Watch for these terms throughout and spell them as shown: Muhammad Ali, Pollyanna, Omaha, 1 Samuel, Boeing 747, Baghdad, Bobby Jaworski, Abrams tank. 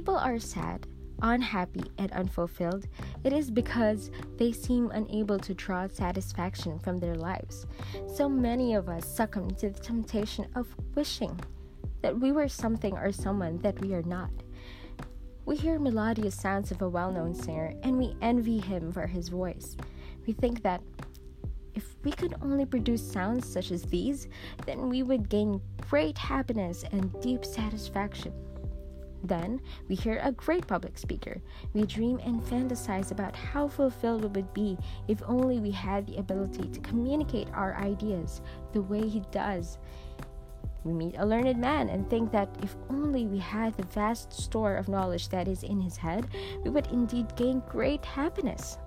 people are sad, unhappy, and unfulfilled, it is because they seem unable to draw satisfaction from their lives. So many of us succumb to the temptation of wishing that we were something or someone that we are not. We hear melodious sounds of a well-known singer, and we envy him for his voice. We think that if we could only produce sounds such as these, then we would gain great happiness and deep satisfaction. Then, we hear a great public speaker. We dream and fantasize about how fulfilled we would be if only we had the ability to communicate our ideas the way he does. We meet a learned man and think that if only we had the vast store of knowledge that is in his head, we would indeed gain great happiness.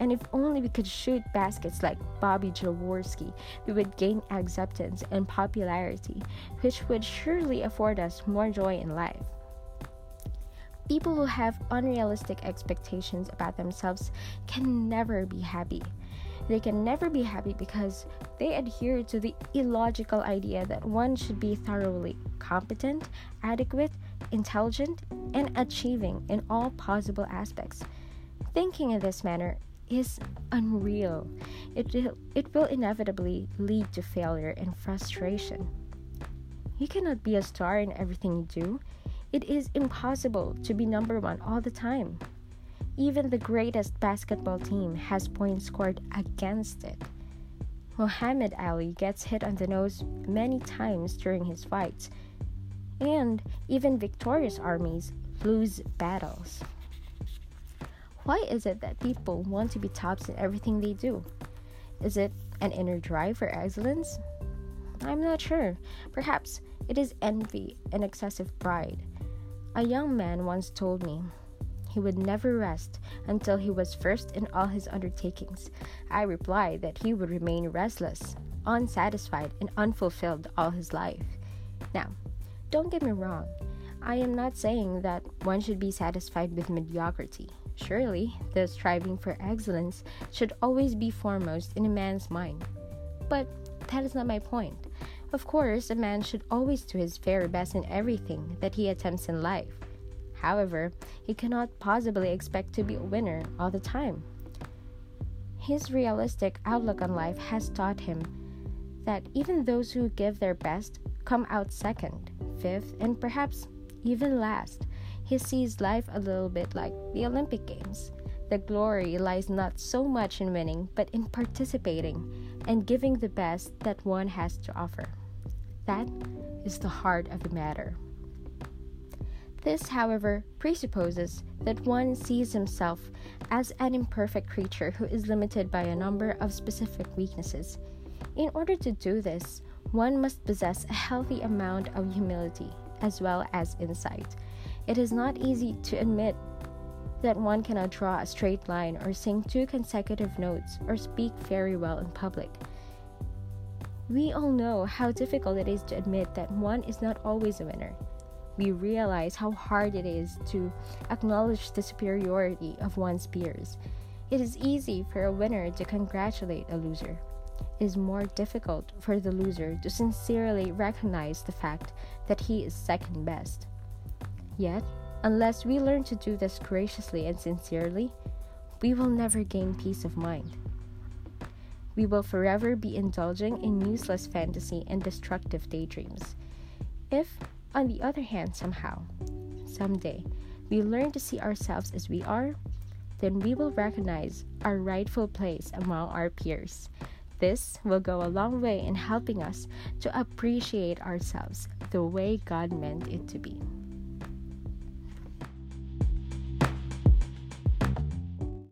And if only we could shoot baskets like Bobby Jaworski, we would gain acceptance and popularity, which would surely afford us more joy in life. People who have unrealistic expectations about themselves can never be happy. They can never be happy because they adhere to the illogical idea that one should be thoroughly competent, adequate, intelligent, and achieving in all possible aspects. Thinking in this manner is unreal. It will inevitably lead to failure and frustration. You cannot be a star in everything you do. It is impossible to be number one all the time. Even the greatest basketball team has points scored against it. Muhammad Ali gets hit on the nose many times during his fights, and even victorious armies lose battles. Why is it that people want to be tops in everything they do? Is it an inner drive for excellence? I'm not sure. Perhaps it is envy and excessive pride. A young man once told me he would never rest until he was first in all his undertakings. I replied that he would remain restless, unsatisfied, and unfulfilled all his life. Now, don't get me wrong. I am not saying that one should be satisfied with mediocrity. Surely, the striving for excellence should always be foremost in a man's mind. But that is not my point. Of course, a man should always do his very best in everything that he attempts in life. However, he cannot possibly expect to be a winner all the time. His realistic outlook on life has taught him that even those who give their best come out second, fifth, and perhaps even last. He sees life a little bit like the Olympic Games. The glory lies not so much in winning, but in participating and giving the best that one has to offer. That is the heart of the matter. This, however, presupposes that one sees himself as an imperfect creature who is limited by a number of specific weaknesses. In order to do this, one must possess a healthy amount of humility as well as insight. It is not easy to admit that one cannot draw a straight line or sing 2 consecutive notes or speak very well in public. We all know how difficult it is to admit that one is not always a winner. We realize how hard it is to acknowledge the superiority of one's peers. It is easy for a winner to congratulate a loser. It is more difficult for the loser to sincerely recognize the fact that he is second best. Yet, unless we learn to do this graciously and sincerely, we will never gain peace of mind. We will forever be indulging in useless fantasy and destructive daydreams. If, on the other hand, somehow, someday, we learn to see ourselves as we are, then we will recognize our rightful place among our peers. This will go a long way in helping us to appreciate ourselves the way God meant it to be.